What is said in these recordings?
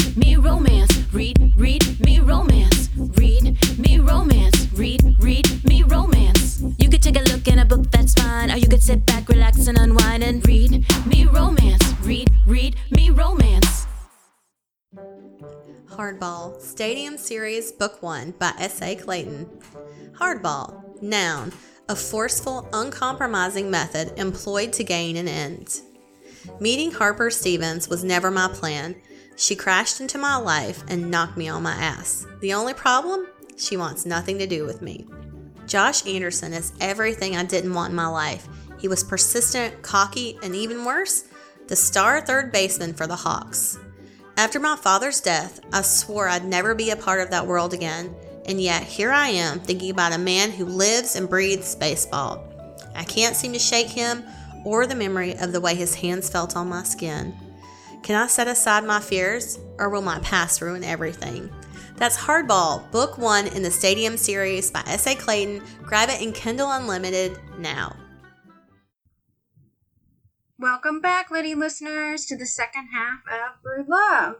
Read me romance. Read me romance. Read me romance. Read me romance. You could take a look in a book, that's fine. Or you could sit back, relax, and unwind and read me romance. Read me romance. Hardball, Stadium Series, Book 1 by S.A. Clayton. Hardball, noun, a forceful, uncompromising method employed to gain an end. Meeting Harper Stevens was never my plan. She crashed into my life and knocked me on my ass. The only problem? She wants nothing to do with me. Josh Anderson is everything I didn't want in my life. He was persistent, cocky, and even worse, the star third baseman for the Hawks. After my father's death, I swore I'd never be a part of that world again, and yet here I am thinking about a man who lives and breathes baseball. I can't seem to shake him or the memory of the way his hands felt on my skin. Can I set aside my fears, or will my past ruin everything? That's Hardball, Book 1 in the Stadium Series by S.A. Clayton. Grab it in Kindle Unlimited now. Welcome back, Liddy listeners, to the second half of Brewed Love.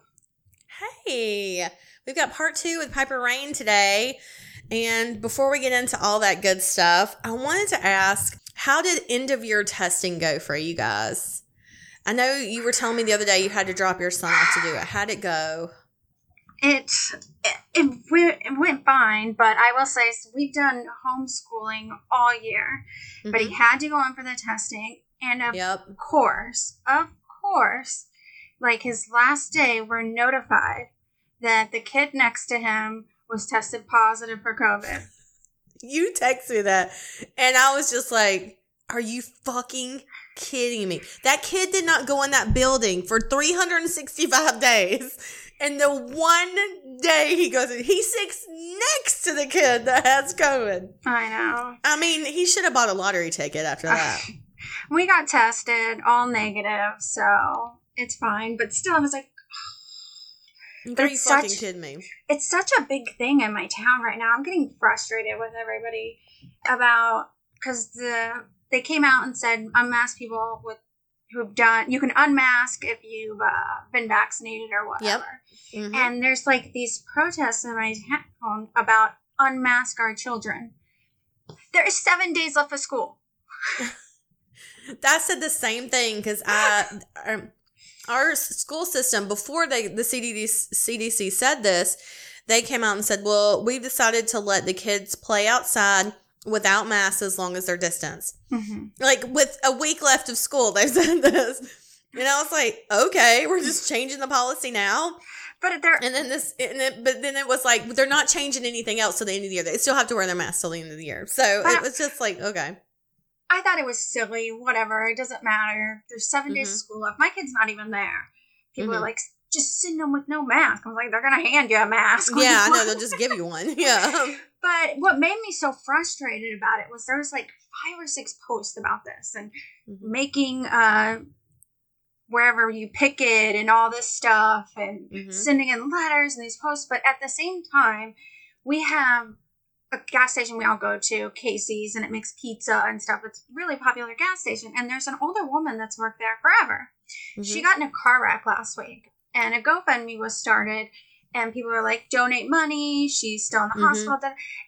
Hey, we've got part 2 with Piper Rain today. And before we get into all that good stuff, I wanted to ask, how did end-of-year testing go for you guys? I know you were telling me the other day you had to drop your son off to do it. How'd it go? It went fine, but I will say we've done homeschooling all year. Mm-hmm. But he had to go in for the testing. And of course, like his last day, we're notified that the kid next to him was tested positive for COVID. You texted me that. And I was just like, are you fucking kidding me? That kid did not go in that building for 365 days. And the one day he goes in, he sits next to the kid that has COVID. I know. I mean, he should have bought a lottery ticket after that. We got tested, all negative, so it's fine. But still, I was like, are you fucking kidding me? It's such a big thing in my town right now. I'm getting frustrated with everybody about, because they came out and said unmask people you can unmask if you've been vaccinated or whatever. Yep. Mm-hmm. And there's like these protests in my town about unmask our children. There is 7 days left of school. I said the same thing because our school system, before the CDC said this, they came out and said, well, we've decided to let the kids play outside without masks as long as they're distanced. Mm-hmm. Like with a week left of school, they've said this. And I was like, okay, we're just changing the policy now. But then it was like, they're not changing anything else till the end of the year. They still have to wear their masks till the end of the year. So it was just like, okay. I thought it was silly, whatever, it doesn't matter. There's 7 days of school left. My kid's not even there. People are like, just send them with no mask. I was like, they're going to hand you a mask. Yeah, I know, they'll just give you one. Yeah. But what made me so frustrated about it was there was like 5 or 6 posts about this and making wherever you pick it and all this stuff and sending in letters and these posts. But at the same time, we have a gas station we all go to, Casey's, and it makes pizza and stuff. It's a really popular gas station. And there's an older woman that's worked there forever. Mm-hmm. She got in a car wreck last week. And a GoFundMe was started. And people were like, donate money. She's still in the hospital.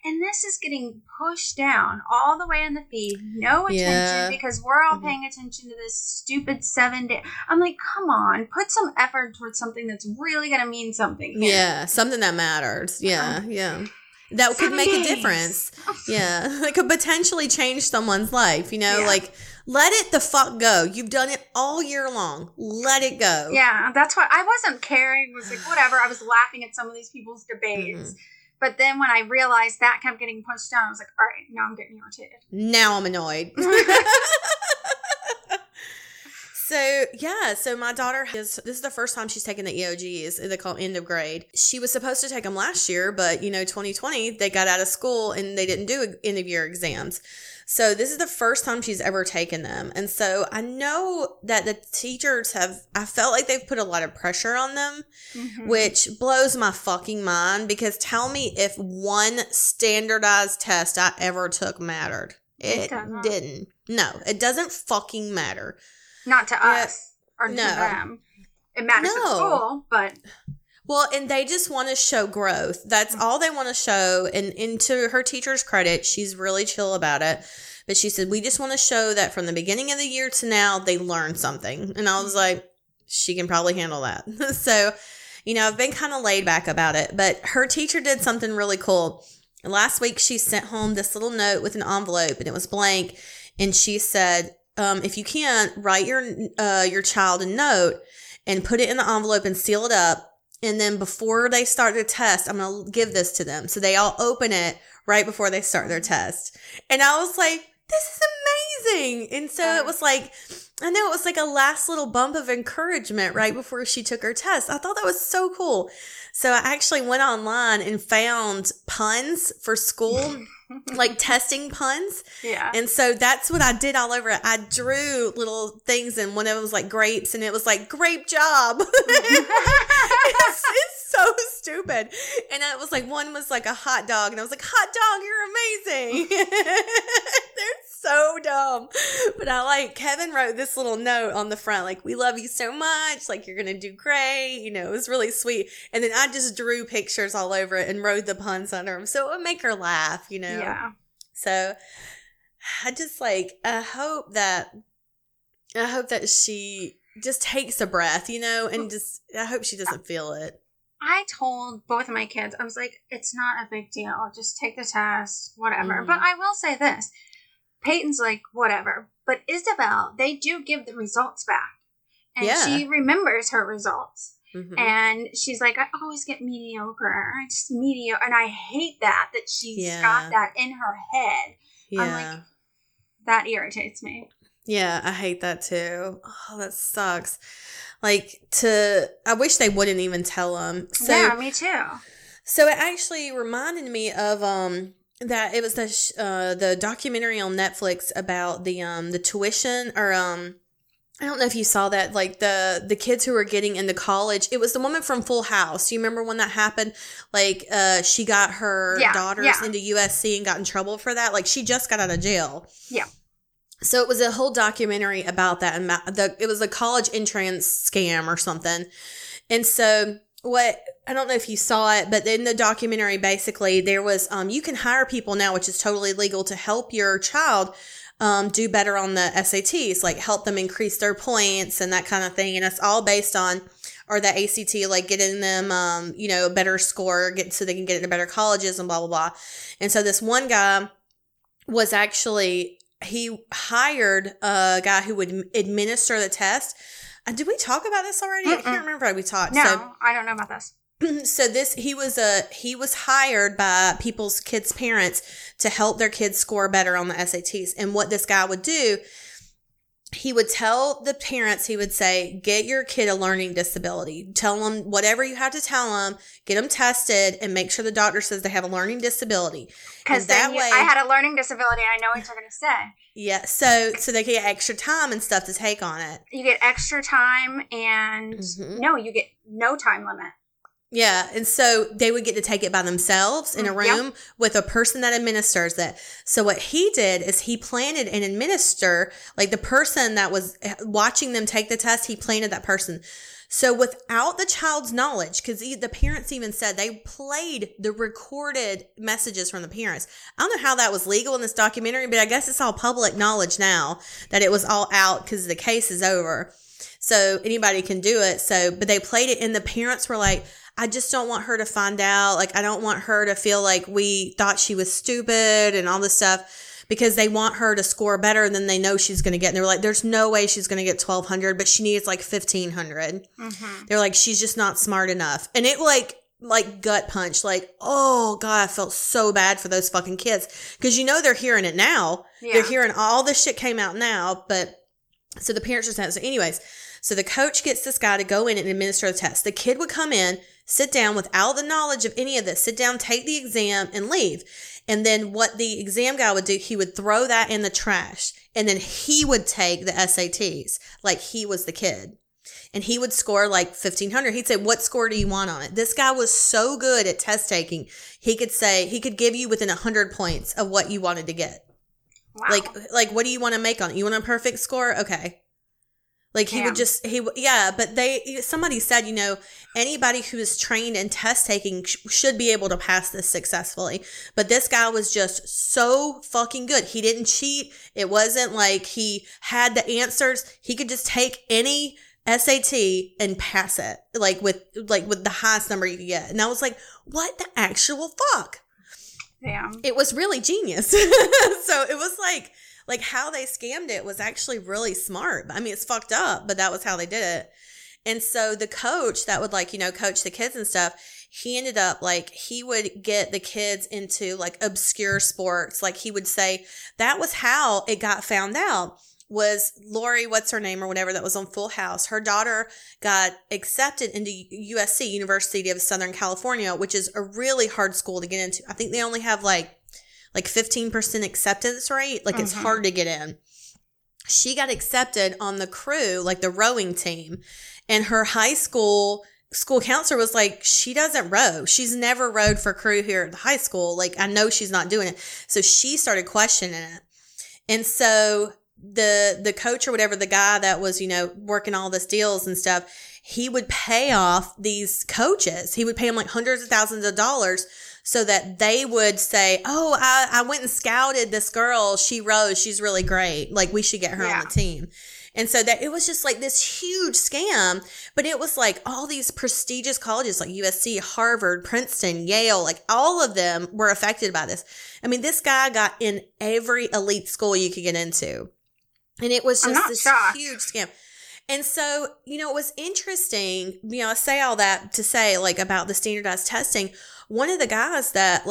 And this is getting pushed down all the way in the feed. No attention because we're all paying attention to this stupid 7 day. I'm like, come on, put some effort towards something that's really going to mean something here. Yeah, something that matters. Yeah, yeah. That could make a difference. Yeah. It could potentially change someone's life. You know, like, let it the fuck go. You've done it all year long. Let it go. Yeah. That's what I wasn't caring. Was like, whatever. I was laughing at some of these people's debates. Mm-hmm. But then when I realized that kept getting pushed down, I was like, all right, now I'm getting irritated. Now I'm annoyed. So my daughter this is the first time she's taken the EOGs. They call end of grade. She was supposed to take them last year, but 2020, they got out of school and they didn't do end of year exams. So this is the first time she's ever taken them. And so I know that the teachers I felt like they've put a lot of pressure on them, which blows my fucking mind, because tell me if one standardized test I ever took mattered. It didn't. No, it doesn't fucking matter. Not to us or to them. It matters at school, but Well, and they just want to show growth. That's all they want to show. And to her teacher's credit, she's really chill about it. But she said, we just want to show that from the beginning of the year to now, they learned something. And I was like, she can probably handle that. So, you know, I've been kind of laid back about it. But her teacher did something really cool. Last week, she sent home this little note with an envelope, and it was blank. And she said, if you can, write your child a note and put it in the envelope and seal it up. And then before they start their test, I'm going to give this to them. So they all open it right before they start their test. And I was like, this is amazing. And so it was like, I know it was like a last little bump of encouragement right before she took her test. I thought that was so cool. So I actually went online and found puns for school, like testing puns. Yeah. And so that's what I did all over it. I drew little things, and one of them was like grapes, and it was like, grape job. It's so stupid. And it was like, one was like a hot dog, and I was like, hot dog, you're amazing. They're so dumb. But I like, Kevin wrote this little note on the front, like, we love you so much. Like, you're going to do great. You know, it was really sweet. And then I just drew pictures all over it and wrote the puns under them. So it would make her laugh, you know? Yeah. So I just like, I hope that she just takes a breath, you know, and just, I hope she doesn't feel it. I told both of my kids, I was like, it's not a big deal. Just take the test, whatever. Mm-hmm. But I will say this. Peyton's like, whatever. But Isabel, they do give the results back. And she remembers her results. Mm-hmm. And she's like, I always get mediocre. And I hate that she's got that in her head. Yeah. I'm like, that irritates me. Yeah, I hate that too. Oh, that sucks. I wish they wouldn't even tell them. So, yeah, me too. So it actually reminded me of that it was the documentary on Netflix about the tuition or I don't know if you saw that, like the kids who were getting into college. It was the woman from Full House. You remember when that happened? Like, she got her daughters into USC and got in trouble for that. Like, she just got out of jail. Yeah. So it was a whole documentary about that. And it was a college entrance scam or something. And so I don't know if you saw it, but in the documentary, basically, there was, you can hire people now, which is totally legal, to help your child do better on the SATs, like help them increase their points and that kind of thing. And it's all based on, or the ACT, like getting them, you know, a better score, so they can get into better colleges and blah, blah, blah. And so this one guy was actually, he hired a guy who would administer the test. Did we talk about this already? Mm-mm. I can't remember how we talked. No, so, I don't know about this. So he was hired by people's kids' parents to help their kids score better on the SATs. And what this guy would do, he would tell the parents, he would say, get your kid a learning disability. Tell them whatever you have to tell them, get them tested, and make sure the doctor says they have a learning disability. Because that way, I had a learning disability, and I know what you're going to say. Yeah, so they get extra time and stuff to take on it. You get extra time, and no, you get no time limit. Yeah, and so they would get to take it by themselves in a room with a person that administers it. So what he did is he planted and administered, like the person that was watching them take the test, he planted that person. So without the child's knowledge, because the parents even said they played the recorded messages from the parents. I don't know how that was legal in this documentary, but I guess it's all public knowledge now that it was all out because the case is over. So anybody can do it. So, but they played it, and the parents were like, I just don't want her to find out. Like, I don't want her to feel like we thought she was stupid and all this stuff. Because they want her to score better than they know she's going to get. And they were like, there's no way she's going to get 1,200, but she needs like 1,500. Mm-hmm. They're like, she's just not smart enough. And it like gut punch, like, oh God, I felt so bad for those fucking kids. Because you know they're hearing it now. Yeah. They're hearing all this shit came out now. But so the parents just had, so anyways, so the coach gets this guy to go in and administer the test. The kid would come in, sit down without the knowledge of any of this, sit down, take the exam, and leave. And then what the exam guy would do, he would throw that in the trash. And then he would take the SATs like he was the kid. And he would score like 1,500. He'd say, what score do you want on it? This guy was so good at test taking. He could give you within 100 points of what you wanted to get. Wow. Like, what do you want to make on it? You want a perfect score? Okay. Like he would just, but somebody said, you know, anybody who is trained in test taking should be able to pass this successfully. But this guy was just so fucking good. He didn't cheat. It wasn't like he had the answers. He could just take any SAT and pass it with the highest number you could get. And I was like, what the actual fuck? Yeah. It was really genius. So it was like how they scammed it was actually really smart. I mean, it's fucked up, but that was how they did it. And so the coach that would coach the kids and stuff, he ended up he would get the kids into obscure sports. He would say that was how it got found out was Lori, what's her name or whatever that was on Full House. Her daughter got accepted into USC, University of Southern California, which is a really hard school to get into. I think they only have 15% acceptance rate. It's hard to get in. She got accepted on the crew, the rowing team. And her high school counselor was she doesn't row. She's never rowed for crew here at the high school. I know she's not doing it. So she started questioning it. And so the coach or whatever, the guy that was, working all these deals and stuff, he would pay off these coaches. He would pay them hundreds of thousands of dollars so that they would say, oh, I went and scouted this girl. She rose. She's really great. We should get her on the team. And so that it was just this huge scam, but it was all these prestigious colleges like USC, Harvard, Princeton, Yale, all of them were affected by this. I mean, this guy got in every elite school you could get into. And it was just this huge scam. And so, it was interesting, I say all that to say about the standardized testing. One of the guys that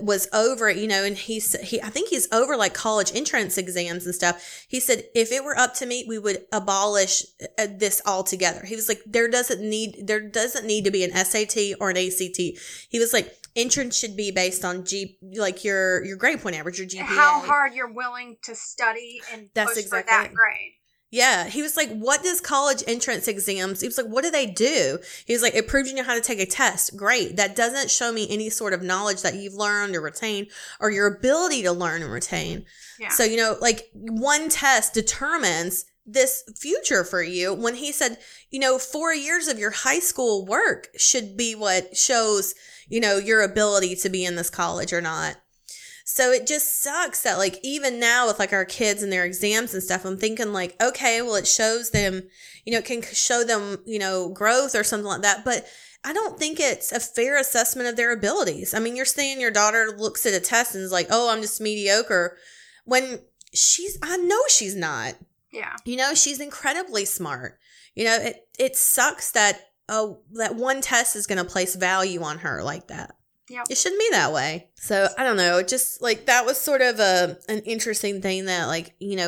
was over, and he I think he's over college entrance exams and stuff. He said, if it were up to me, we would abolish this altogether. He was there doesn't need to be an SAT or an ACT. He was entrance should be based on your grade point average, your GPA. How hard you're willing to study and push for that grade. Yeah. He was what does college entrance exams, he was what do they do? He was it proves you know how to take a test. Great. That doesn't show me any sort of knowledge that you've learned or retained or your ability to learn and retain. Yeah. So, one test determines this future for you. When he said, 4 years of your high school work should be what shows, your ability to be in this college or not. So it just sucks that even now with our kids and their exams and stuff, I'm thinking okay, well, it shows them, it can show them, growth or something like that. But I don't think it's a fair assessment of their abilities. I mean, you're saying your daughter looks at a test and is oh, I'm just mediocre when I know she's not. Yeah. She's incredibly smart. It sucks that, that one test is going to place value on her like that. Yep. It shouldn't be that way. So I don't know. Just that was sort of an interesting thing that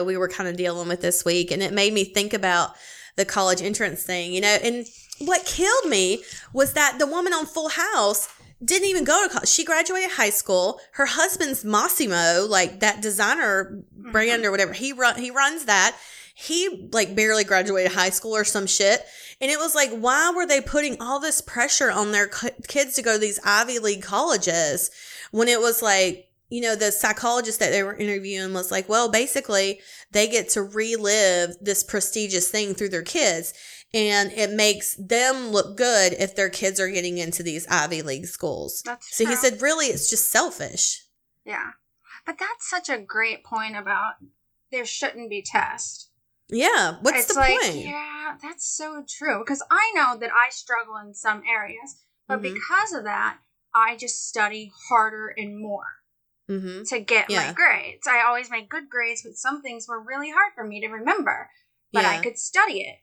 we were kind of dealing with this week. And it made me think about the college entrance thing, and what killed me was that the woman on Full House didn't even go to college. She graduated high school. Her husband's Massimo, that designer brand or whatever. He runs that. He barely graduated high school or some shit. And it was why were they putting all this pressure on their kids to go to these Ivy League colleges when it was the psychologist that they were interviewing was well, basically they get to relive this prestigious thing through their kids. And it makes them look good if their kids are getting into these Ivy League schools. That's so true. He said, really, it's just selfish. Yeah. But that's such a great point about there shouldn't be tests. Yeah, what's the point? Yeah, that's so true. Because I know that I struggle in some areas, but because of that, I just study harder and more to get my grades. I always made good grades, but some things were really hard for me to remember. But I could study it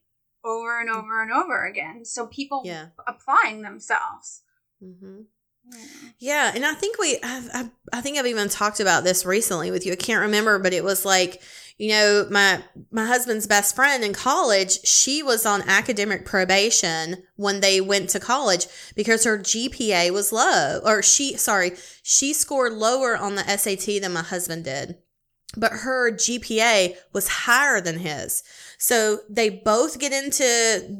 over and over and over again. So people applying themselves. Mm-hmm. Yeah, and I think I've even talked about this recently with you. I can't remember, but it was my husband's best friend in college, she was on academic probation when they went to college because her GPA was low, or she scored lower on the SAT than my husband did, but her GPA was higher than his. So they both get into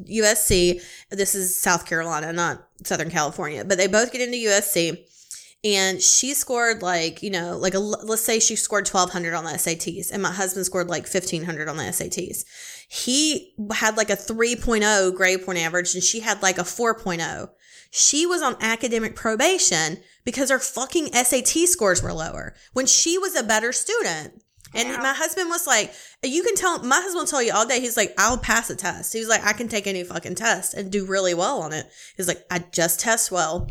USC. This is South Carolina, not Southern California, but they both get into USC. And she scored like, you know, like a, let's say she scored 1,200 on the SATs and my husband scored like 1,500 on the SATs. He had like a 3.0 grade point average and she had like a 4.0. She was on academic probation because her fucking SAT scores were lower when she was a better student. And my husband was like, you can tell, my husband will tell you all day. He's like, I'll pass a test. He was like, I can take any fucking test and do really well on it. He's like, I just test well.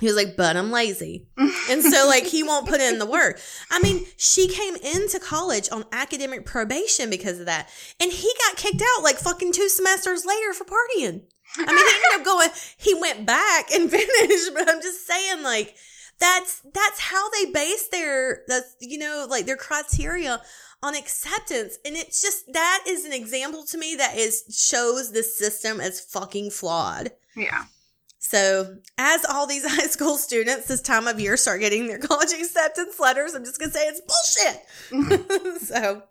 He was like, but I'm lazy. And so, like, he won't put in the work. I mean, she came into college on academic probation because of that. And he got kicked out, like, fucking 2 semesters later for partying. I mean, he ended up going, he went back and finished. But I'm just saying, like, that's how they base their, that's, you know, like, their criteria on acceptance. And it's just, that is an example to me that is, shows the system as fucking flawed. Yeah. So, as all these high school students this time of year start getting their college acceptance letters, I'm just going to say it's bullshit. So,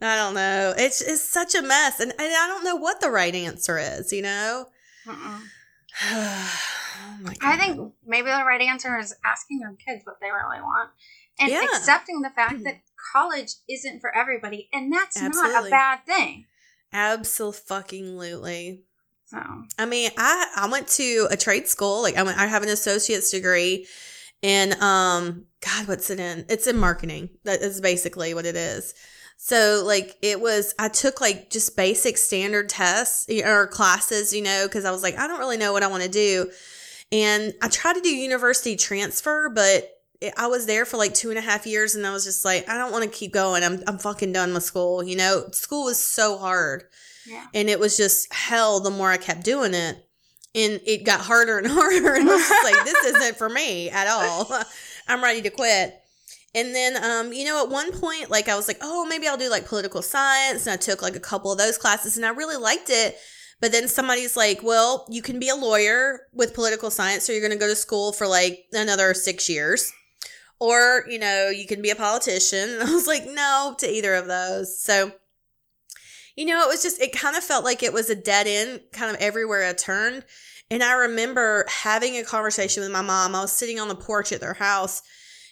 I don't know. It's such a mess. And I don't know what the right answer is, you know? Oh my God. I think maybe the right answer is asking your kids what they really want. And accepting the fact that college isn't for everybody. And that's not a bad thing. Abso-fucking-lutely. So. I mean, I went to a trade school. Like, I have an associate's degree in, God, what's it in? It's in marketing. That is basically what it is. So, like, it was, I took, like, just basic standard tests or classes, you know, because I was like, I don't really know what I want to do. And I tried to do university transfer, but I was there for, like, 2.5 years, and I was just like, I don't want to keep going. I'm fucking done with school, you know. School was so hard. Yeah. And it was just hell the more I kept doing it. And it got harder and harder. And I was just like, this isn't for me at all. I'm ready to quit. And then, you know, at one point, like, I was like, oh, maybe I'll do, like, political science. And I took, like, a couple of those classes. And I really liked it. But then somebody's like, well, you can be a lawyer with political science. So you're going to go to school for, like, another 6 years. Or, you know, you can be a politician. And I was like, no to either of those. So, you know, it was just, it kind of felt like it was a dead end kind of everywhere I turned. And I remember having a conversation with my mom. I was sitting on the porch at their house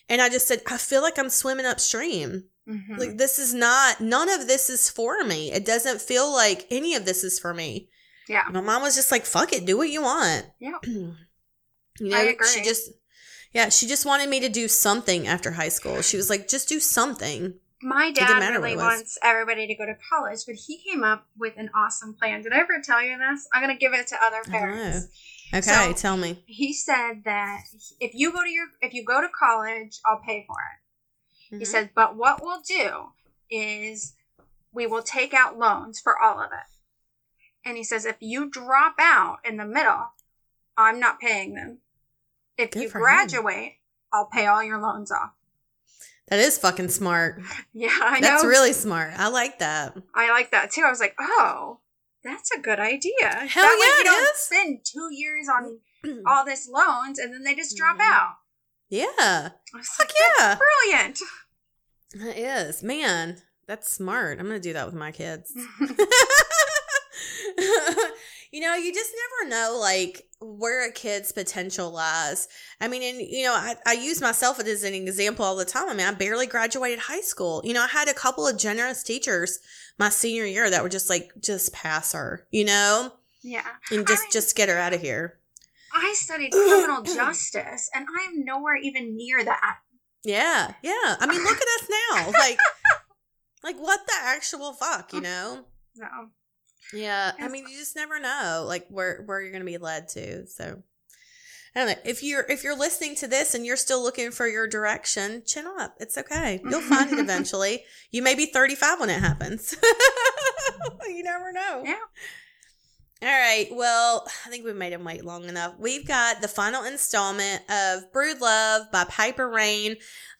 and I just said, I feel like I'm swimming upstream. Mm-hmm. Like, this is not, none of this is for me. It doesn't feel like any of this is for me. Yeah. My mom was just like, fuck it, do what you want. Yeah. You know, I agree. She just wanted me to do something after high school. She was like, just do something. My dad really wants everybody to go to college, but he came up with an awesome plan. Did I ever tell you this? I'm going to give it to other parents. Oh, okay, so tell me. He said that if you go to college, I'll pay for it. Mm-hmm. He said, but what we'll do is we will take out loans for all of it. And he says, if you drop out in the middle, I'm not paying them. If you graduate, I'll pay all your loans off. That is fucking smart. Yeah, I know. That's really smart. I like that. I like that, too. I was like, oh, that's a good idea. Hell yeah, it is. That way you don't spend 2 years on all this loans, and then they just drop out. Yeah. Fuck yeah. That's brilliant. That is. Man, that's smart. I'm going to do that with my kids. You know, you just never know, like, where a kid's potential lies. I mean, and, you know, I use myself as an example all the time. I mean, I barely graduated high school. You know, I had a couple of generous teachers my senior year that were just like, just pass her, you know? Yeah. And just get her out of here. I studied criminal justice, and I'm nowhere even near that. Yeah, yeah. I mean, look at us now. Like, what the actual fuck, you know? No. Yeah, I mean, you just never know, like, where you're going to be led to. So, I don't know. If you're listening to this and you're still looking for your direction, chin up. It's okay. You'll find it eventually. You may be 35 when it happens. You never know. Yeah. All right. Well, I think we made him wait long enough. We've got the final installment of Brewed Love by Piper Rain.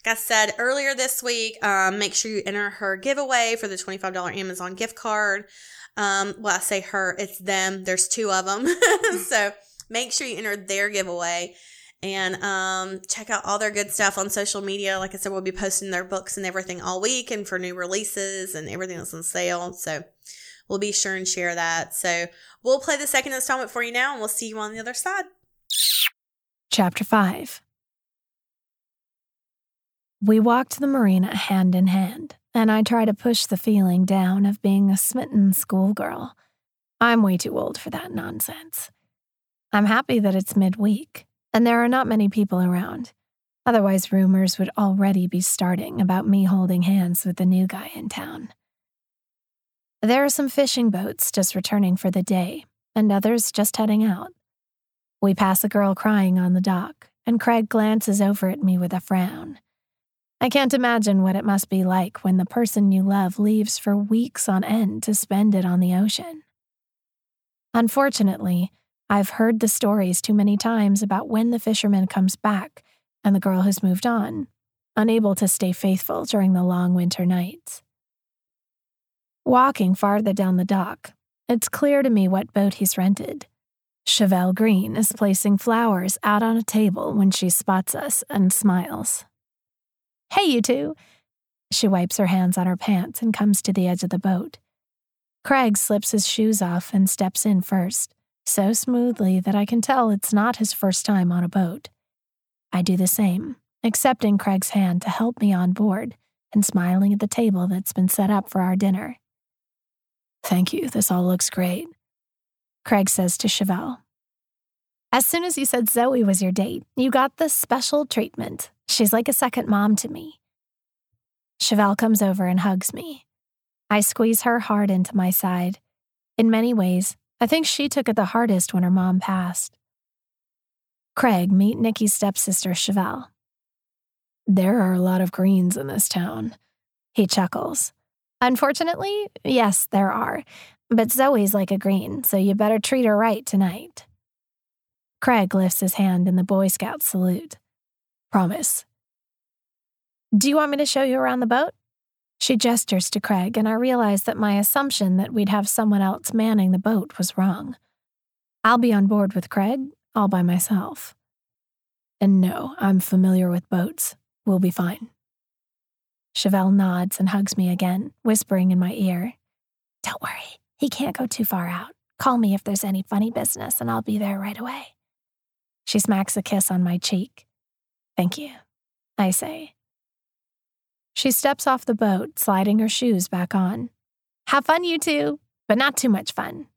Like I said earlier this week, make sure you enter her giveaway for the $25 Amazon gift card. Well, I say her, it's them. There's 2 of them. So make sure you enter their giveaway and check out all their good stuff on social media. Like I said, we'll be posting their books and everything all week and for new releases and everything that's on sale. So we'll be sure and share that. So we'll play the second installment for you now and we'll see you on the other side. Chapter 5. We walked the marina hand in hand, and I try to push the feeling down of being a smitten schoolgirl. I'm way too old for that nonsense. I'm happy that it's midweek, and there are not many people around. Otherwise, rumors would already be starting about me holding hands with the new guy in town. There are some fishing boats just returning for the day, and others just heading out. We pass a girl crying on the dock, and Craig glances over at me with a frown. I can't imagine what it must be like when the person you love leaves for weeks on end to spend it on the ocean. Unfortunately, I've heard the stories too many times about when the fisherman comes back and the girl has moved on, unable to stay faithful during the long winter nights. Walking farther down the dock, it's clear to me what boat he's rented. Chevelle Green is placing flowers out on a table when she spots us and smiles. "Hey, you two." She wipes her hands on her pants and comes to the edge of the boat. Craig slips his shoes off and steps in first, so smoothly that I can tell it's not his first time on a boat. I do the same, accepting Craig's hand to help me on board and smiling at the table that's been set up for our dinner. "Thank you, this all looks great," Craig says to Chevelle. "As soon as you said Zoe was your date, you got the special treatment. She's like a second mom to me." Chevelle comes over and hugs me. I squeeze her hard into my side. In many ways, I think she took it the hardest when her mom passed. Craig meets Nikki's stepsister, Chevelle. "There are a lot of Greens in this town," he chuckles. "Unfortunately, yes, there are. But Zoe's like a Green, so you better treat her right tonight." Craig lifts his hand in the Boy Scout salute. "Promise." "Do you want me to show you around the boat?" She gestures to Craig, and I realize that my assumption that we'd have someone else manning the boat was wrong. I'll be on board with Craig all by myself. "And no, I'm familiar with boats. We'll be fine." Chevelle nods and hugs me again, whispering in my ear, "Don't worry, he can't go too far out. Call me if there's any funny business, and I'll be there right away." She smacks a kiss on my cheek. "Thank you," I say. She steps off the boat, sliding her shoes back on. "Have fun, you two, but not too much fun."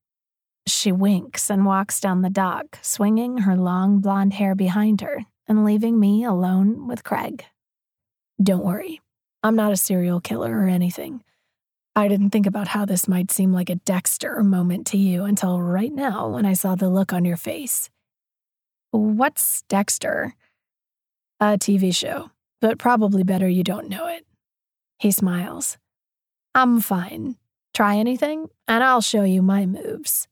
She winks and walks down the dock, swinging her long blonde hair behind her and leaving me alone with Craig. "Don't worry, I'm not a serial killer or anything. I didn't think about how this might seem like a Dexter moment to you until right now when I saw the look on your face." "What's Dexter?" "A TV show, but probably better you don't know it." He smiles. "I'm fine. Try anything, and I'll show you my moves."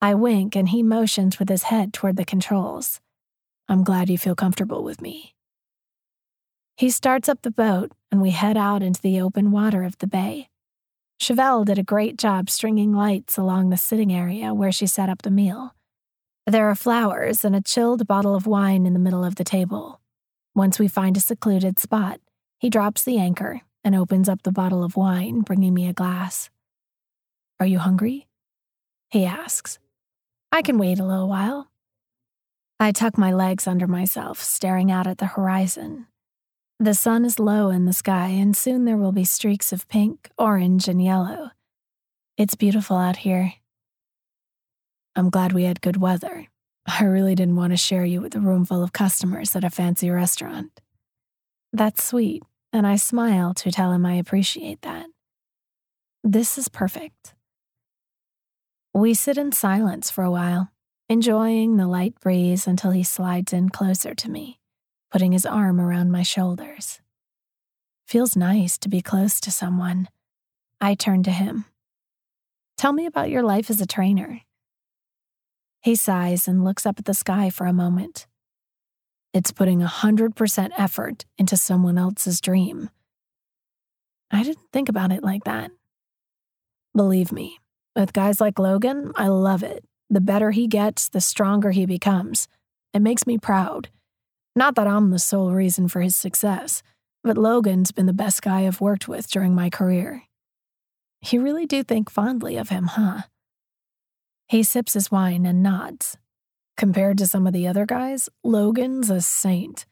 I wink, and he motions with his head toward the controls. "I'm glad you feel comfortable with me." He starts up the boat, and we head out into the open water of the bay. Chevelle did a great job stringing lights along the sitting area where she set up the meal. There are flowers and a chilled bottle of wine in the middle of the table. Once we find a secluded spot, he drops the anchor and opens up the bottle of wine, bringing me a glass. "Are you hungry?" he asks. "I can wait a little while." I tuck my legs under myself, staring out at the horizon. The sun is low in the sky, and soon there will be streaks of pink, orange, and yellow. It's beautiful out here. "I'm glad we had good weather. I really didn't want to share you with a room full of customers at a fancy restaurant." That's sweet, and I smile to tell him I appreciate that. This is perfect. We sit in silence for a while, enjoying the light breeze until he slides in closer to me, putting his arm around my shoulders. Feels nice to be close to someone. I turn to him. "Tell me about your life as a trainer." He sighs and looks up at the sky for a moment. "It's putting 100% effort into someone else's dream." I didn't think about it like that. "Believe me, with guys like Logan, I love it. The better he gets, the stronger he becomes. It makes me proud. Not that I'm the sole reason for his success, but Logan's been the best guy I've worked with during my career." You really do think fondly of him, huh? He sips his wine and nods. "Compared to some of the other guys, Logan's a saint.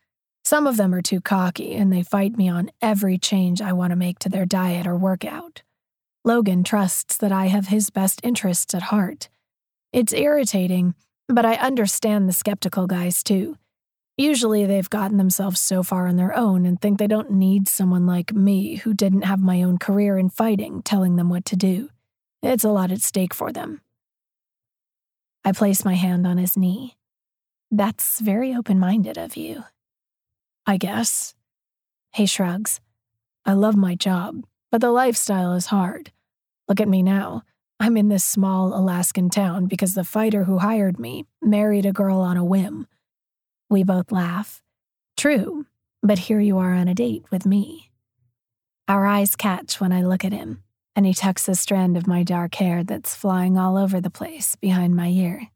Some of them are too cocky, and they fight me on every change I want to make to their diet or workout. Logan trusts that I have his best interests at heart. It's irritating, but I understand the skeptical guys too. Usually they've gotten themselves so far on their own and think they don't need someone like me who didn't have my own career in fighting telling them what to do. It's a lot at stake for them. I place my hand on his knee. That's very open-minded of you. I guess. He shrugs. I love my job, but the lifestyle is hard. Look at me now. I'm in this small Alaskan town because the fighter who hired me married a girl on a whim. We both laugh. True, but here you are on a date with me. Our eyes catch when I look at him, and he tucks a strand of my dark hair that's flying all over the place behind my ear.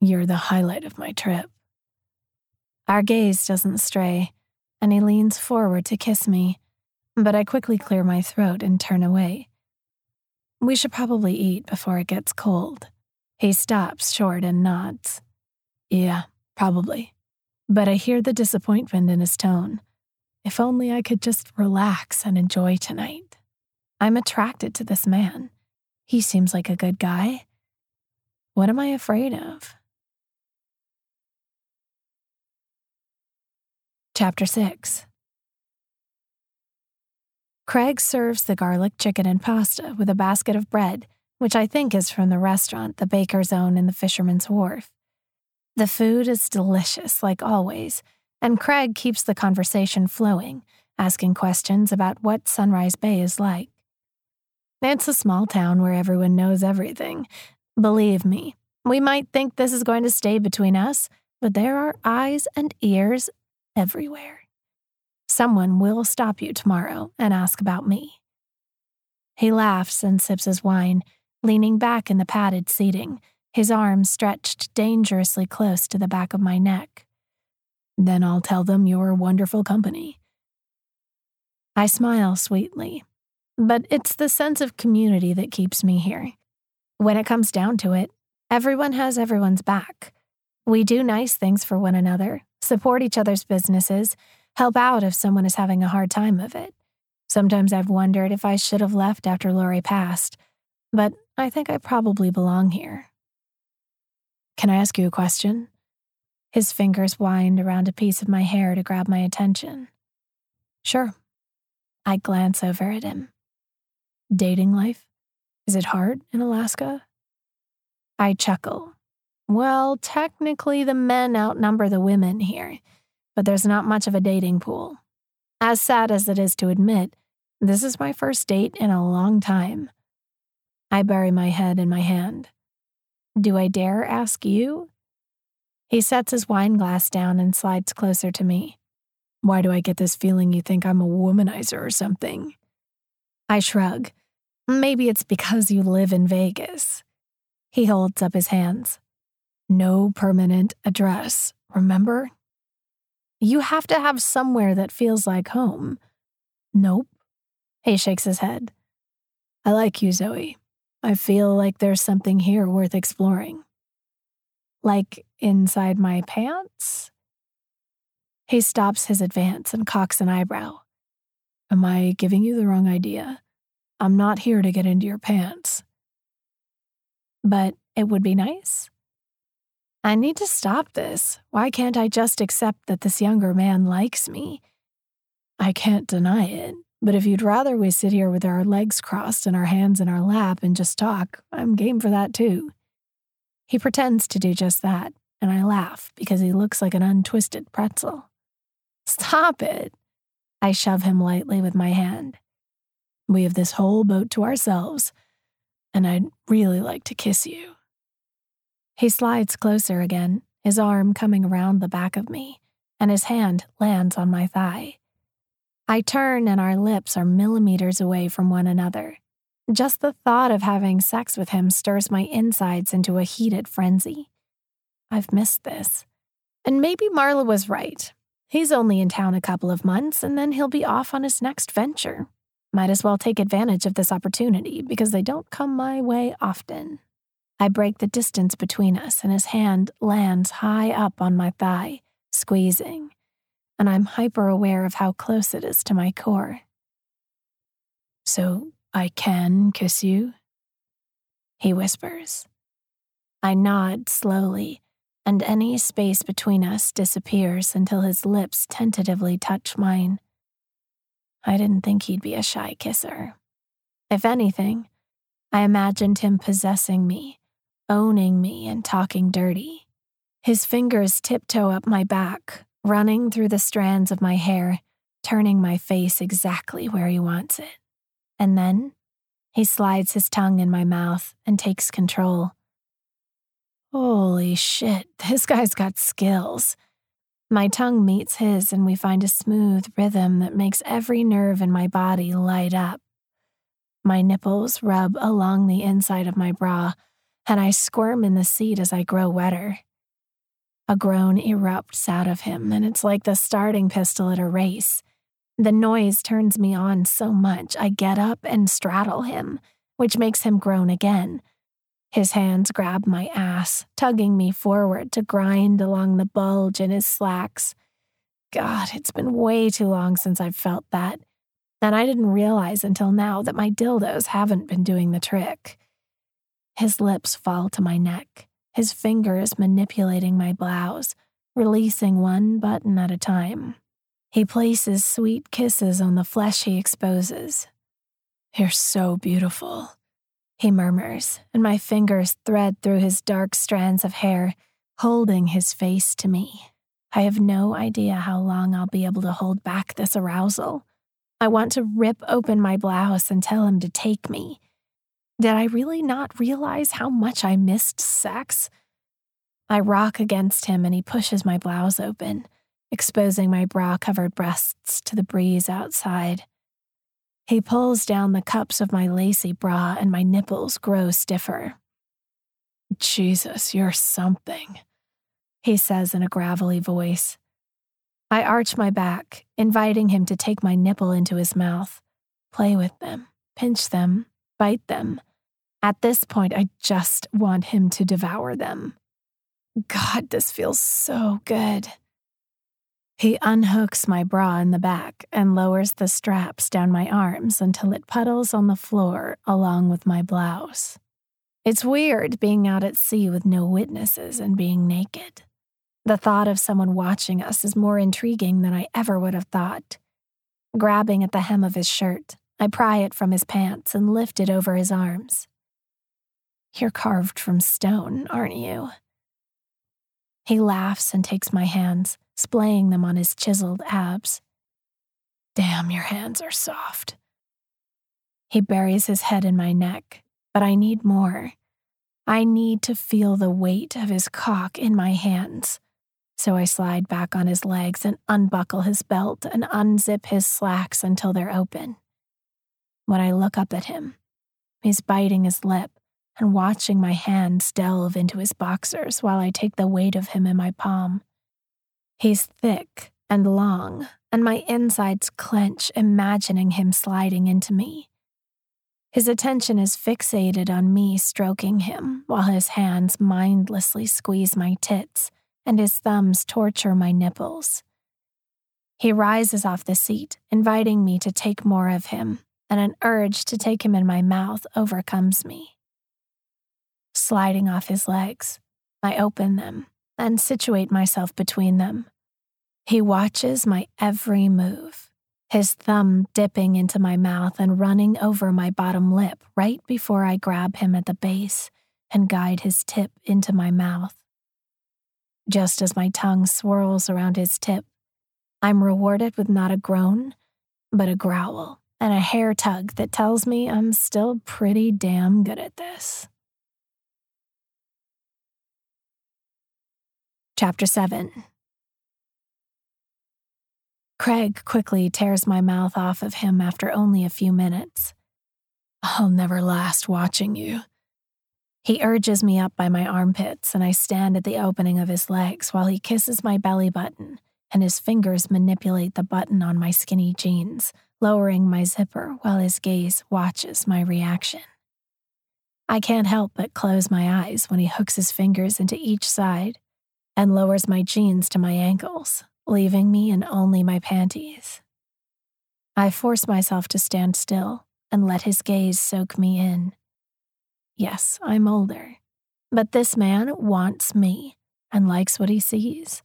You're the highlight of my trip. Our gaze doesn't stray, and he leans forward to kiss me, but I quickly clear my throat and turn away. We should probably eat before it gets cold. He stops short and nods. Yeah. Probably. But I hear the disappointment in his tone. If only I could just relax and enjoy tonight. I'm attracted to this man. He seems like a good guy. What am I afraid of? Chapter 6. Craig serves the garlic chicken and pasta with a basket of bread, which I think is from the restaurant the Baker's Own in the Fisherman's Wharf. The food is delicious, like always, and Craig keeps the conversation flowing, asking questions about what Sunrise Bay is like. It's a small town where everyone knows everything. Believe me, we might think this is going to stay between us, but there are eyes and ears everywhere. Someone will stop you tomorrow and ask about me. He laughs and sips his wine, leaning back in the padded seating, his arms stretched dangerously close to the back of my neck. Then I'll tell them you're wonderful company. I smile sweetly, but it's the sense of community that keeps me here. When it comes down to it, everyone has everyone's back. We do nice things for one another, support each other's businesses, help out if someone is having a hard time of it. Sometimes I've wondered if I should have left after Lori passed, but I think I probably belong here. Can I ask you a question? His fingers wind around a piece of my hair to grab my attention. Sure. I glance over at him. Dating life? Is it hard in Alaska? I chuckle. Well, technically the men outnumber the women here, but there's not much of a dating pool. As sad as it is to admit, this is my first date in a long time. I bury my head in my hand. Do I dare ask you? He sets his wine glass down and slides closer to me. Why do I get this feeling you think I'm a womanizer or something? I shrug. Maybe it's because you live in Vegas. He holds up his hands. No permanent address, remember? You have to have somewhere that feels like home. Nope. He shakes his head. I like you, Zoe. I feel like there's something here worth exploring. Like inside my pants? He stops his advance and cocks an eyebrow. Am I giving you the wrong idea? I'm not here to get into your pants. But it would be nice. I need to stop this. Why can't I just accept that this younger man likes me? I can't deny it. But if you'd rather we sit here with our legs crossed and our hands in our lap and just talk, I'm game for that too. He pretends to do just that, and I laugh because he looks like an untwisted pretzel. Stop it! I shove him lightly with my hand. We have this whole boat to ourselves, and I'd really like to kiss you. He slides closer again, his arm coming around the back of me, and his hand lands on my thigh. I turn and our lips are millimeters away from one another. Just the thought of having sex with him stirs my insides into a heated frenzy. I've missed this. And maybe Marla was right. He's only in town a couple of months and then he'll be off on his next venture. Might as well take advantage of this opportunity because they don't come my way often. I break the distance between us and his hand lands high up on my thigh, squeezing. and I'm hyper-aware of how close it is to my core. So I can kiss you? He whispers. I nod slowly, and any space between us disappears until his lips tentatively touch mine. I didn't think he'd be a shy kisser. If anything, I imagined him possessing me, owning me, and talking dirty. His fingers tiptoe up my back, running through the strands of my hair, turning my face exactly where he wants it. And then, he slides his tongue in my mouth and takes control. Holy shit, this guy's got skills. My tongue meets his and we find a smooth rhythm that makes every nerve in my body light up. My nipples rub along the inside of my bra, and I squirm in the seat as I grow wetter. A groan erupts out of him, and it's like the starting pistol at a race. The noise turns me on so much, I get up and straddle him, which makes him groan again. His hands grab my ass, tugging me forward to grind along the bulge in his slacks. God, it's been way too long since I've felt that, and I didn't realize until now that my dildos haven't been doing the trick. His lips fall to my neck, his fingers manipulating my blouse, releasing one button at a time. He places sweet kisses on the flesh he exposes. "You're so beautiful," he murmurs, and my fingers thread through his dark strands of hair, holding his face to me. I have no idea how long I'll be able to hold back this arousal. I want to rip open my blouse and tell him to take me. Did I really not realize how much I missed sex? I rock against him and he pushes my blouse open, exposing my bra-covered breasts to the breeze outside. He pulls down the cups of my lacy bra and my nipples grow stiffer. "Jesus, you're something," he says in a gravelly voice. I arch my back, inviting him to take my nipple into his mouth, play with them, pinch them, bite them. At this point, I just want him to devour them. God, this feels so good. He unhooks my bra in the back and lowers the straps down my arms until it puddles on the floor along with my blouse. It's weird being out at sea with no witnesses and being naked. The thought of someone watching us is more intriguing than I ever would have thought. Grabbing at the hem of his shirt, I pry it from his pants and lift it over his arms. "You're carved from stone, aren't you?" He laughs and takes my hands, splaying them on his chiseled abs. "Damn, your hands are soft." He buries his head in my neck, but I need more. I need to feel the weight of his cock in my hands. So I slide back on his legs and unbuckle his belt and unzip his slacks until they're open. When I look up at him, he's biting his lip and watching my hands delve into his boxers while I take the weight of him in my palm. He's thick and long, and my insides clench, imagining him sliding into me. His attention is fixated on me stroking him, while his hands mindlessly squeeze my tits and his thumbs torture my nipples. He rises off the seat, inviting me to take more of him, and an urge to take him in my mouth overcomes me. Sliding off his legs, I open them and situate myself between them. He watches my every move, his thumb dipping into my mouth and running over my bottom lip right before I grab him at the base and guide his tip into my mouth. Just as my tongue swirls around his tip, I'm rewarded with not a groan, but a growl and a hair tug that tells me I'm still pretty damn good at this. Chapter 7. Craig quickly tears my mouth off of him after only a few minutes. "I'll never last watching you." He urges me up by my armpits, and I stand at the opening of his legs while he kisses my belly button, and his fingers manipulate the button on my skinny jeans, lowering my zipper while his gaze watches my reaction. I can't help but close my eyes when he hooks his fingers into each side and lowers my jeans to my ankles, leaving me in only my panties. I force myself to stand still and let his gaze soak me in. Yes, I'm older, but this man wants me and likes what he sees.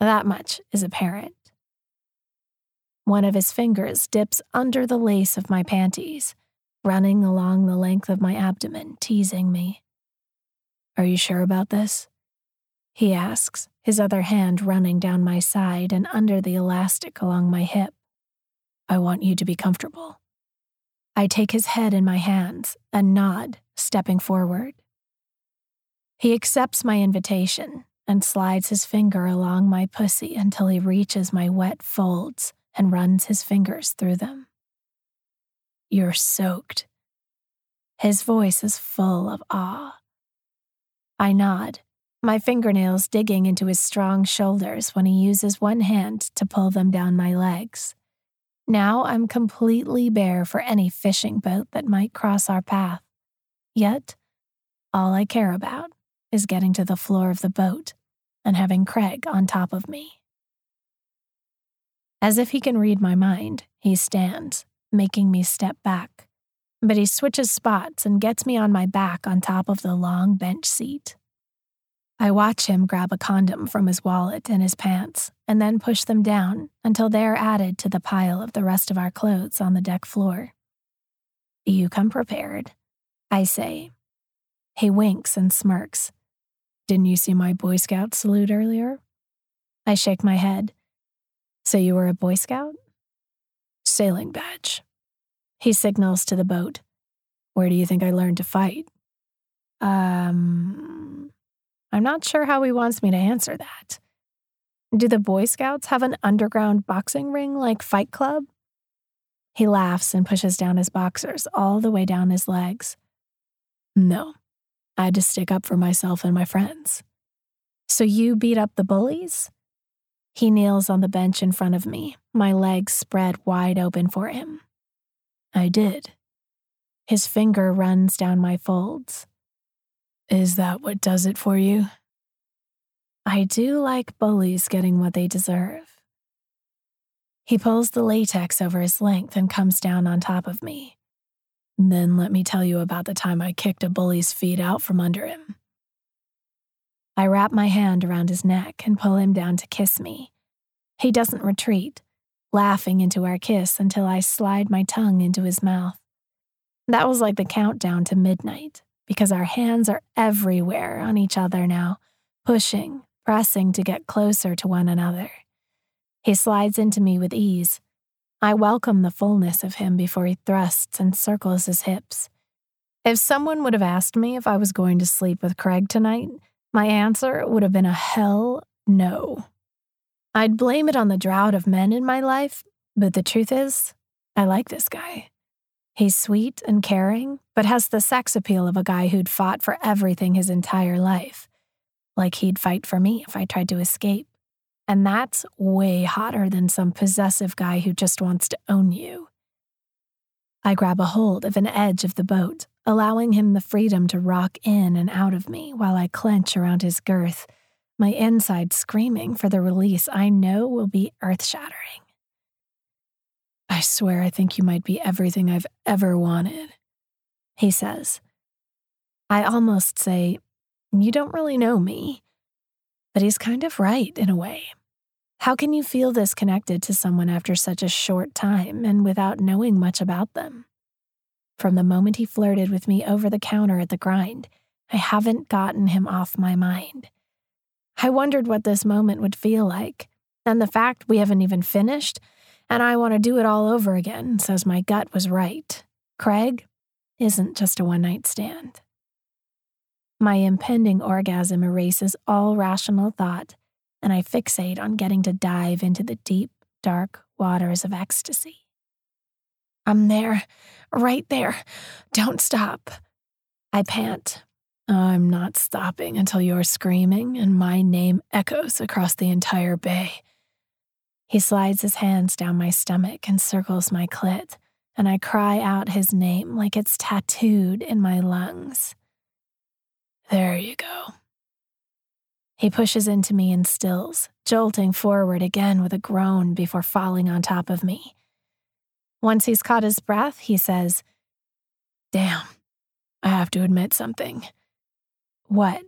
That much is apparent. One of his fingers dips under the lace of my panties, running along the length of my abdomen, teasing me. "Are you sure about this?" he asks, his other hand running down my side and under the elastic along my hip. "I want you to be comfortable." I take his head in my hands and nod, stepping forward. He accepts my invitation and slides his finger along my pussy until he reaches my wet folds and runs his fingers through them. "You're soaked." His voice is full of awe. I nod, my fingernails digging into his strong shoulders when he uses one hand to pull them down my legs. Now I'm completely bare for any fishing boat that might cross our path. Yet, all I care about is getting to the floor of the boat and having Craig on top of me. As if he can read my mind, he stands, making me step back. But he switches spots and gets me on my back on top of the long bench seat. I watch him grab a condom from his wallet and his pants, and then push them down until they are added to the pile of the rest of our clothes on the deck floor. "You come prepared," I say. He winks and smirks. "Didn't you see my Boy Scout salute earlier?" I shake my head. "So you were a Boy Scout?" "Sailing badge." He signals to the boat. "Where do you think I learned to fight?" I'm not sure how he wants me to answer that. Do the Boy Scouts have an underground boxing ring like Fight Club? He laughs and pushes down his boxers all the way down his legs. "No, I had to stick up for myself and my friends." "So you beat up the bullies?" He kneels on the bench in front of me, my legs spread wide open for him. "I did." His finger runs down my folds. "Is that what does it for you?" I do like bullies getting what they deserve. He pulls the latex over his length and comes down on top of me. "Then let me tell you about the time I kicked a bully's feet out from under him." I wrap my hand around his neck and pull him down to kiss me. He doesn't retreat, laughing into our kiss until I slide my tongue into his mouth. That was like the countdown to midnight, because our hands are everywhere on each other now, pushing, pressing to get closer to one another. He slides into me with ease. I welcome the fullness of him before he thrusts and circles his hips. If someone would have asked me if I was going to sleep with Craig tonight, my answer would have been a hell no. I'd blame it on the drought of men in my life, but the truth is, I like this guy. He's sweet and caring, but has the sex appeal of a guy who'd fought for everything his entire life. Like he'd fight for me if I tried to escape. And that's way hotter than some possessive guy who just wants to own you. I grab a hold of an edge of the boat, allowing him the freedom to rock in and out of me while I clench around his girth, my inside screaming for the release I know will be earth-shattering. "I swear I think you might be everything I've ever wanted," he says. I almost say, "You don't really know me." But he's kind of right in a way. How can you feel this connected to someone after such a short time and without knowing much about them? From the moment he flirted with me over the counter at the grind, I haven't gotten him off my mind. I wondered what this moment would feel like, and the fact we haven't even finished, and I want to do it all over again, says my gut was right. Craig isn't just a one-night stand. My impending orgasm erases all rational thought, and I fixate on getting to dive into the deep, dark waters of ecstasy. "I'm there, right there. Don't stop," I pant. "I'm not stopping until you're screaming and my name echoes across the entire bay." He slides his hands down my stomach and circles my clit, and I cry out his name like it's tattooed in my lungs. "There you go." He pushes into me and stills, jolting forward again with a groan before falling on top of me. Once he's caught his breath, he says, "Damn, I have to admit something." "What?"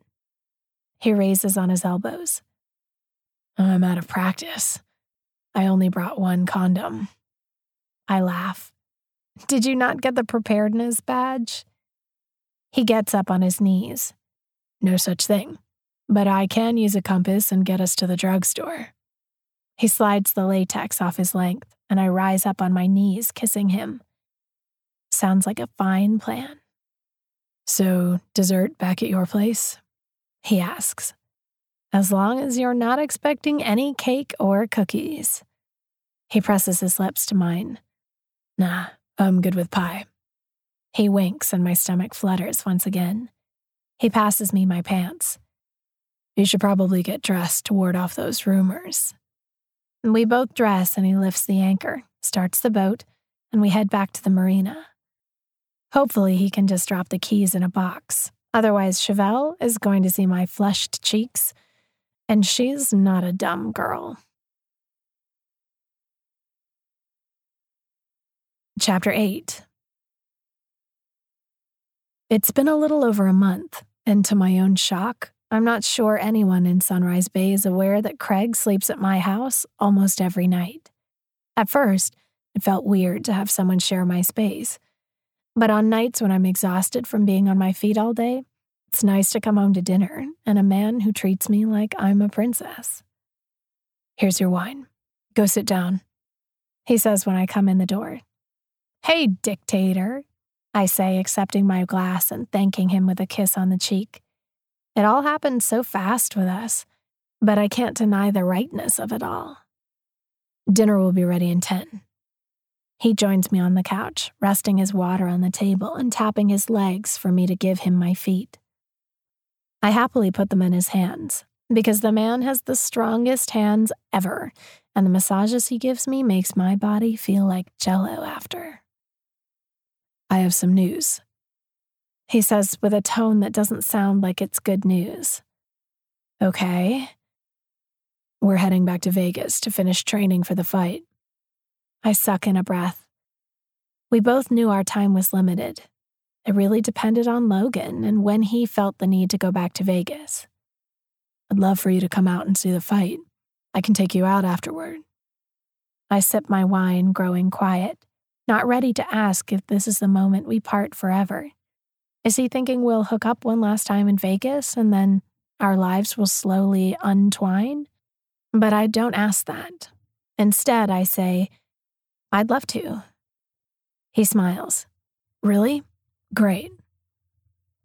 He raises on his elbows. "I'm out of practice. I only brought one condom." I laugh. "Did you not get the preparedness badge?" He gets up on his knees. "No such thing, but I can use a compass and get us to the drugstore." He slides the latex off his length, and I rise up on my knees, kissing him. Sounds like a fine plan. "So, dessert back at your place?" he asks. "As long as you're not expecting any cake or cookies." He presses his lips to mine. "Nah, I'm good with pie." He winks and my stomach flutters once again. He passes me my pants. "You should probably get dressed to ward off those rumors." We both dress and he lifts the anchor, starts the boat, and we head back to the marina. Hopefully he can just drop the keys in a box. Otherwise, Chevelle is going to see my flushed cheeks, and she's not a dumb girl. Chapter 8. It's been a little over a month, and to my own shock, I'm not sure anyone in Sunrise Bay is aware that Craig sleeps at my house almost every night. At first, it felt weird to have someone share my space. But on nights when I'm exhausted from being on my feet all day, it's nice to come home to dinner and a man who treats me like I'm a princess. "Here's your wine. Go sit down," he says when I come in the door. "Hey, dictator," I say, accepting my glass and thanking him with a kiss on the cheek. It all happened so fast with us, but I can't deny the rightness of it all. "Dinner will be ready in 10. He joins me on the couch, resting his water on the table and tapping his legs for me to give him my feet. I happily put them in his hands, because the man has the strongest hands ever, and the massages he gives me makes my body feel like jello after. "I have some news," he says with a tone that doesn't sound like it's good news. "Okay." "We're heading back to Vegas to finish training for the fight." I suck in a breath. We both knew our time was limited. It really depended on Logan and when he felt the need to go back to Vegas. "I'd love for you to come out and see the fight. I can take you out afterward." I sip my wine, growing quiet, not ready to ask if this is the moment we part forever. Is he thinking we'll hook up one last time in Vegas and then our lives will slowly untwine? But I don't ask that. Instead, I say, "I'd love to." He smiles. "Really? Great."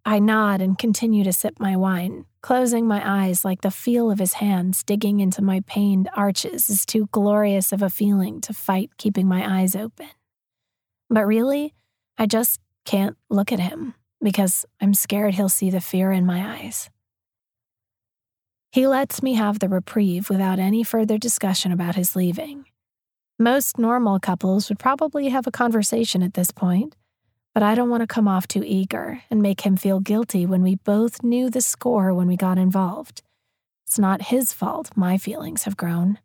I nod and continue to sip my wine, closing my eyes like the feel of his hands digging into my pained arches is too glorious of a feeling to fight keeping my eyes open. But really, I just can't look at him because I'm scared he'll see the fear in my eyes. He lets me have the reprieve without any further discussion about his leaving. Most normal couples would probably have a conversation at this point, but I don't want to come off too eager and make him feel guilty when we both knew the score when we got involved. It's not his fault my feelings have grown.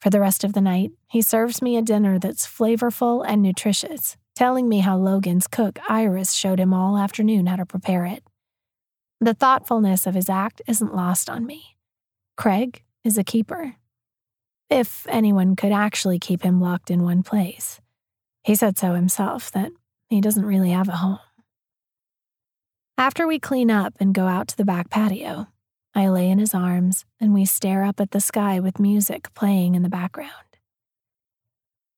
For the rest of the night, he serves me a dinner that's flavorful and nutritious, telling me how Logan's cook, Iris, showed him all afternoon how to prepare it. The thoughtfulness of his act isn't lost on me. Craig is a keeper. If anyone could actually keep him locked in one place. He said so himself, that he doesn't really have a home. After we clean up and go out to the back patio, I lay in his arms and we stare up at the sky with music playing in the background.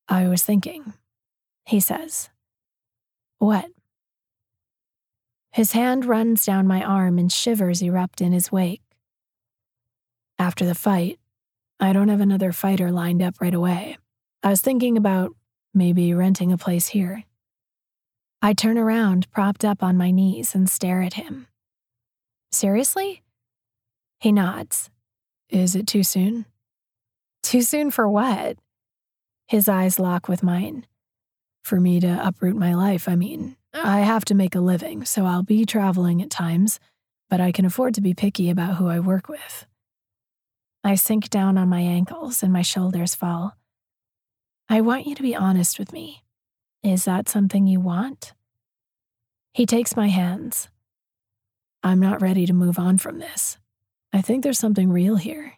"I was thinking," he says. "What?" His hand runs down my arm and shivers erupt in his wake. "After the fight, I don't have another fighter lined up right away. I was thinking about maybe renting a place here." I turn around, propped up on my knees, and stare at him. "Seriously?" He nods. "Is it too soon?" "Too soon for what?" His eyes lock with mine. "For me to uproot my life, I mean. I have to make a living, so I'll be traveling at times, but I can afford to be picky about who I work with. I sink down on my ankles and my shoulders fall. I want you to be honest with me. Is that something you want? He takes my hands. I'm not ready to move on from this. I think there's something real here.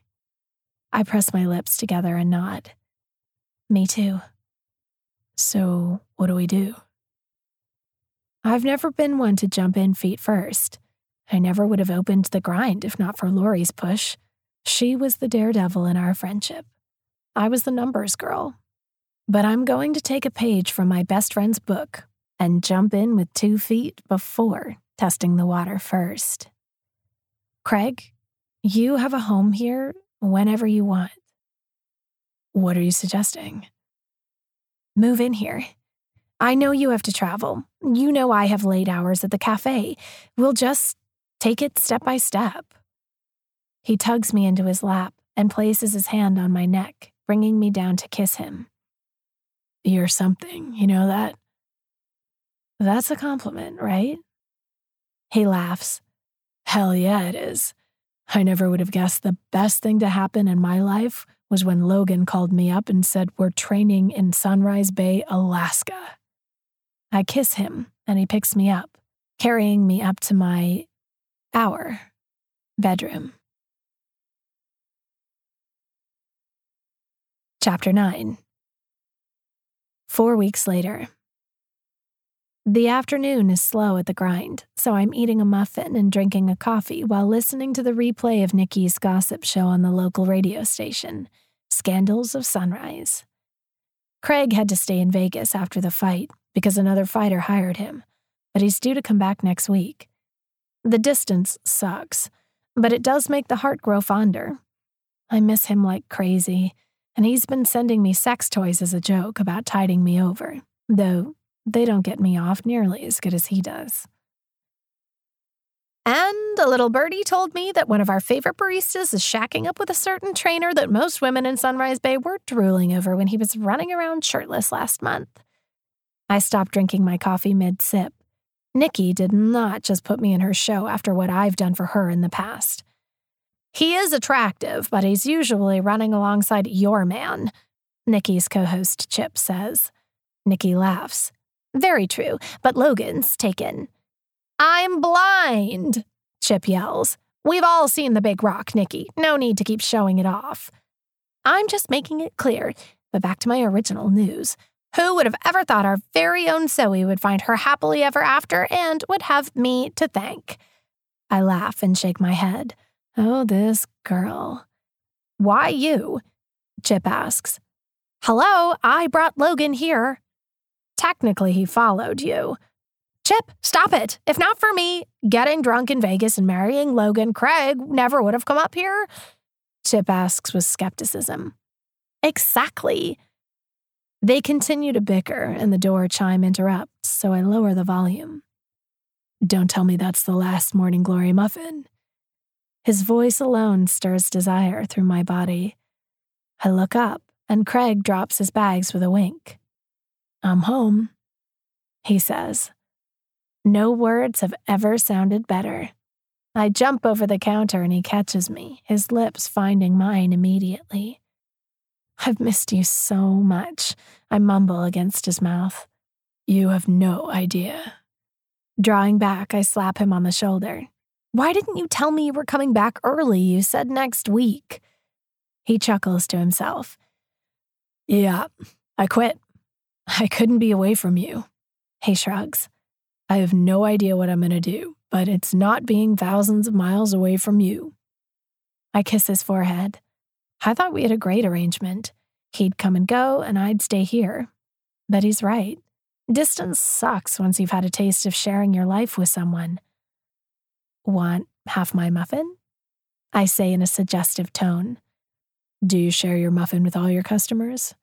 I press my lips together and nod. Me too. So, what do we do? I've never been one to jump in feet first. I never would have opened the grind if not for Lori's push. She was the daredevil in our friendship. I was the numbers girl. But I'm going to take a page from my best friend's book and jump in with 2 feet before testing the water first. Craig, you have a home here whenever you want. What are you suggesting? Move in here. I know you have to travel. You know I have late hours at the cafe. We'll just take it step by step. He tugs me into his lap and places his hand on my neck, bringing me down to kiss him. You're something, you know that? That's a compliment, right? He laughs. Hell yeah, it is. I never would have guessed the best thing to happen in my life was when Logan called me up and said we're training in Sunrise Bay, Alaska. I kiss him, and he picks me up, carrying me up to our bedroom. Chapter 9. 4 weeks later. The afternoon is slow at the grind, so I'm eating a muffin and drinking a coffee while listening to the replay of Nikki's gossip show on the local radio station, Scandals of Sunrise. Craig had to stay in Vegas after the fight because another fighter hired him, but he's due to come back next week. The distance sucks, but it does make the heart grow fonder. I miss him like crazy, and he's been sending me sex toys as a joke about tiding me over, though they don't get me off nearly as good as he does. And a little birdie told me that one of our favorite baristas is shacking up with a certain trainer that most women in Sunrise Bay were drooling over when he was running around shirtless last month. I stopped drinking my coffee mid-sip. Nikki did not just put me in her show after what I've done for her in the past. He is attractive, but he's usually running alongside your man, Nikki's co-host Chip says. Nikki laughs. Very true, but Logan's taken. I'm blind, Chip yells. We've all seen the big rock, Nikki. No need to keep showing it off. I'm just making it clear, but back to my original news. Who would have ever thought our very own Zoe would find her happily ever after and would have me to thank? I laugh and shake my head. Oh, this girl. Why you? Chip asks. Hello, I brought Logan here. Technically, he followed you. Chip, stop it. If not for me, getting drunk in Vegas and marrying Logan, Craig never would have come up here? Chip asks with skepticism. Exactly. They continue to bicker, and the door chime interrupts, so I lower the volume. Don't tell me that's the last Morning Glory muffin. His voice alone stirs desire through my body. I look up, and Craig drops his bags with a wink. I'm home, he says. No words have ever sounded better. I jump over the counter and he catches me, his lips finding mine immediately. I've missed you so much, I mumble against his mouth. You have no idea. Drawing back, I slap him on the shoulder. Why didn't you tell me you were coming back early? You said next week. He chuckles to himself. Yeah, I quit. I couldn't be away from you. He shrugs. I have no idea what I'm going to do, but it's not being thousands of miles away from you. I kiss his forehead. I thought we had a great arrangement. He'd come and go, and I'd stay here. But he's right. Distance sucks once you've had a taste of sharing your life with someone. Want half my muffin? I say in a suggestive tone. Do you share your muffin with all your customers?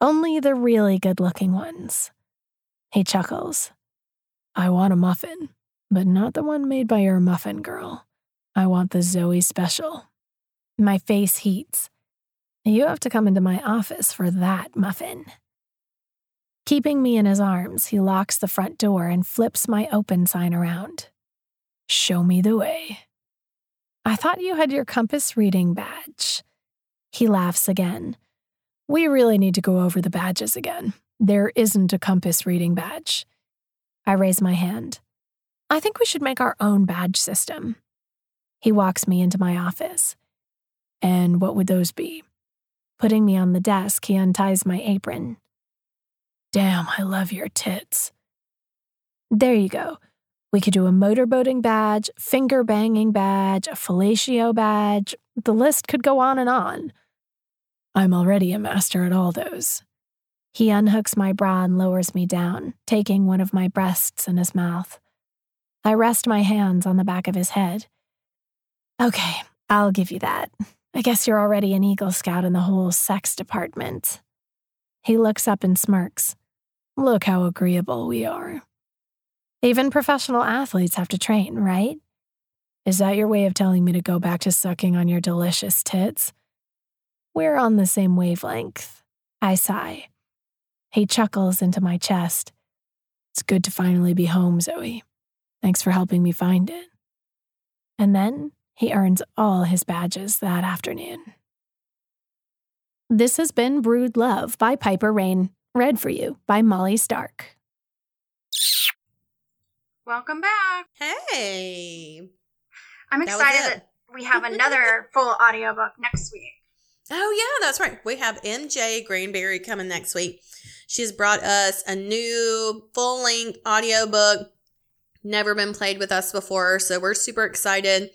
Only the really good-looking ones. He chuckles. I want a muffin, but not the one made by your muffin girl. I want the Zoe special. My face heats. You have to come into my office for that muffin. Keeping me in his arms, he locks the front door and flips my open sign around. Show me the way. I thought you had your compass reading badge. He laughs again. We really need to go over the badges again. There isn't a compass reading badge. I raise my hand. I think we should make our own badge system. He walks me into my office. And what would those be? Putting me on the desk, he unties my apron. Damn, I love your tits. There you go. We could do a motorboating badge, finger-banging badge, a fellatio badge. The list could go on and on. I'm already a master at all those. He unhooks my bra and lowers me down, taking one of my breasts in his mouth. I rest my hands on the back of his head. Okay, I'll give you that. I guess you're already an Eagle Scout in the whole sex department. He looks up and smirks. Look how agreeable we are. Even professional athletes have to train, right? Is that your way of telling me to go back to sucking on your delicious tits? We're on the same wavelength. I sigh. He chuckles into my chest. It's good to finally be home, Zoe. Thanks for helping me find it. And then he earns all his badges that afternoon. This has been Brewed Love by Piper Rain, read for you by Molly Stark. Welcome back. Hey. I'm excited that we have another full audiobook next week. Oh, yeah, that's right. We have MJ Granberry coming next week. She's brought us a new full-length audiobook. Never been played with us before, so we're super excited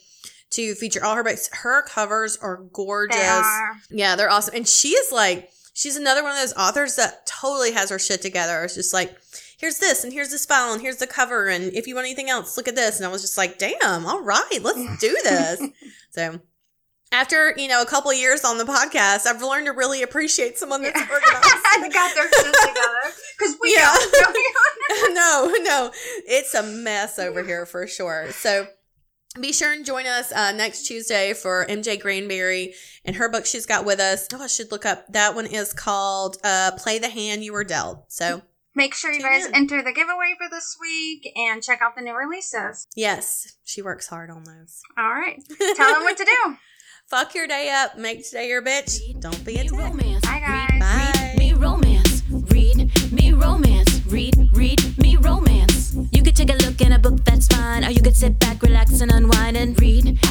to feature all her books. Her covers are gorgeous. They are. Yeah, they're awesome. And she is like, she's another one of those authors that totally has her shit together. It's just like, here's this, and here's this file, and here's the cover, and if you want anything else, look at this. And I was just like, damn, all right, let's do this. So after, a couple of years on the podcast, I've learned to really appreciate someone that's organized. Got their shit together. Because we don't. No. It's a mess over here for sure. So be sure and join us next Tuesday for MJ Granberry and her book she's got with us. Oh, I should look up. That one is called Play the Hand You Were Dealt. So make sure you guys enter the giveaway for this week and check out the new releases. Yes. She works hard on those. All right. Tell them what to do. Fuck your day up. Make today your bitch. Don't be a dick. Bye, guys. Bye. Read me romance. Read me romance. Read me romance. You could take a look in a book, that's fine. Or you could sit back, relax, and unwind and read